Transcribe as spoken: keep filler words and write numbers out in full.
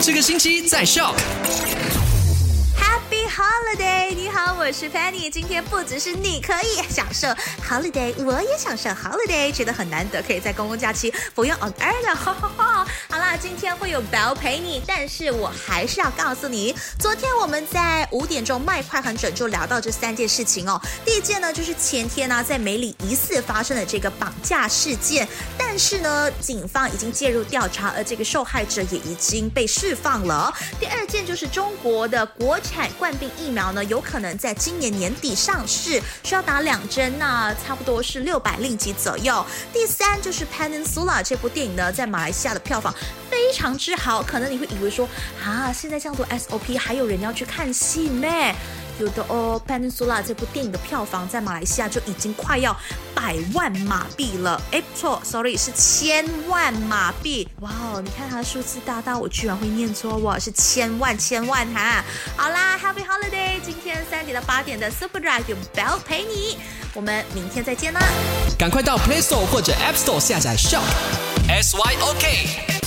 这个星期在Shock。Happy Holiday！ 你好，我是 Penny。今天不只是你可以享受 Holiday， 我也享受 Holiday， 觉得很难得可以在公共假期不用 on air 了，哈哈哈。好啦，今天会有 Bell 陪你，但是我还是要告诉你，昨天我们在五点钟麦快很准就聊到这三件事情哦。第一件呢，就是前天呢、啊、在梅里疑似发生的这个绑架事件，但是呢，警方已经介入调查，而这个受害者也已经被释放了。第二件就是中国的国产冠病疫苗呢，有可能在今年年底上市，需要打两针，那差不多是六百令吉左右。第三就是 Peninsula 这部电影呢，在马来西亚的票房非常之好，可能你会以为说啊，现在这样多 S O P 还有人要去看戏咩？有的哦 ，Peninsula 这部电影的票房在马来西亚就已经快要百万马币了。哎，不错 ，sorry 是千万马币。哇哦，你看它的数字大到我居然会念错哦，是千万千万哈。好啦 ，Happy Holiday！ 今天三点到八点的 Super Drive 有 Bell 陪你，我们明天再见啦。赶快到 Play Store 或者 App Store 下载 Shock S Y O K。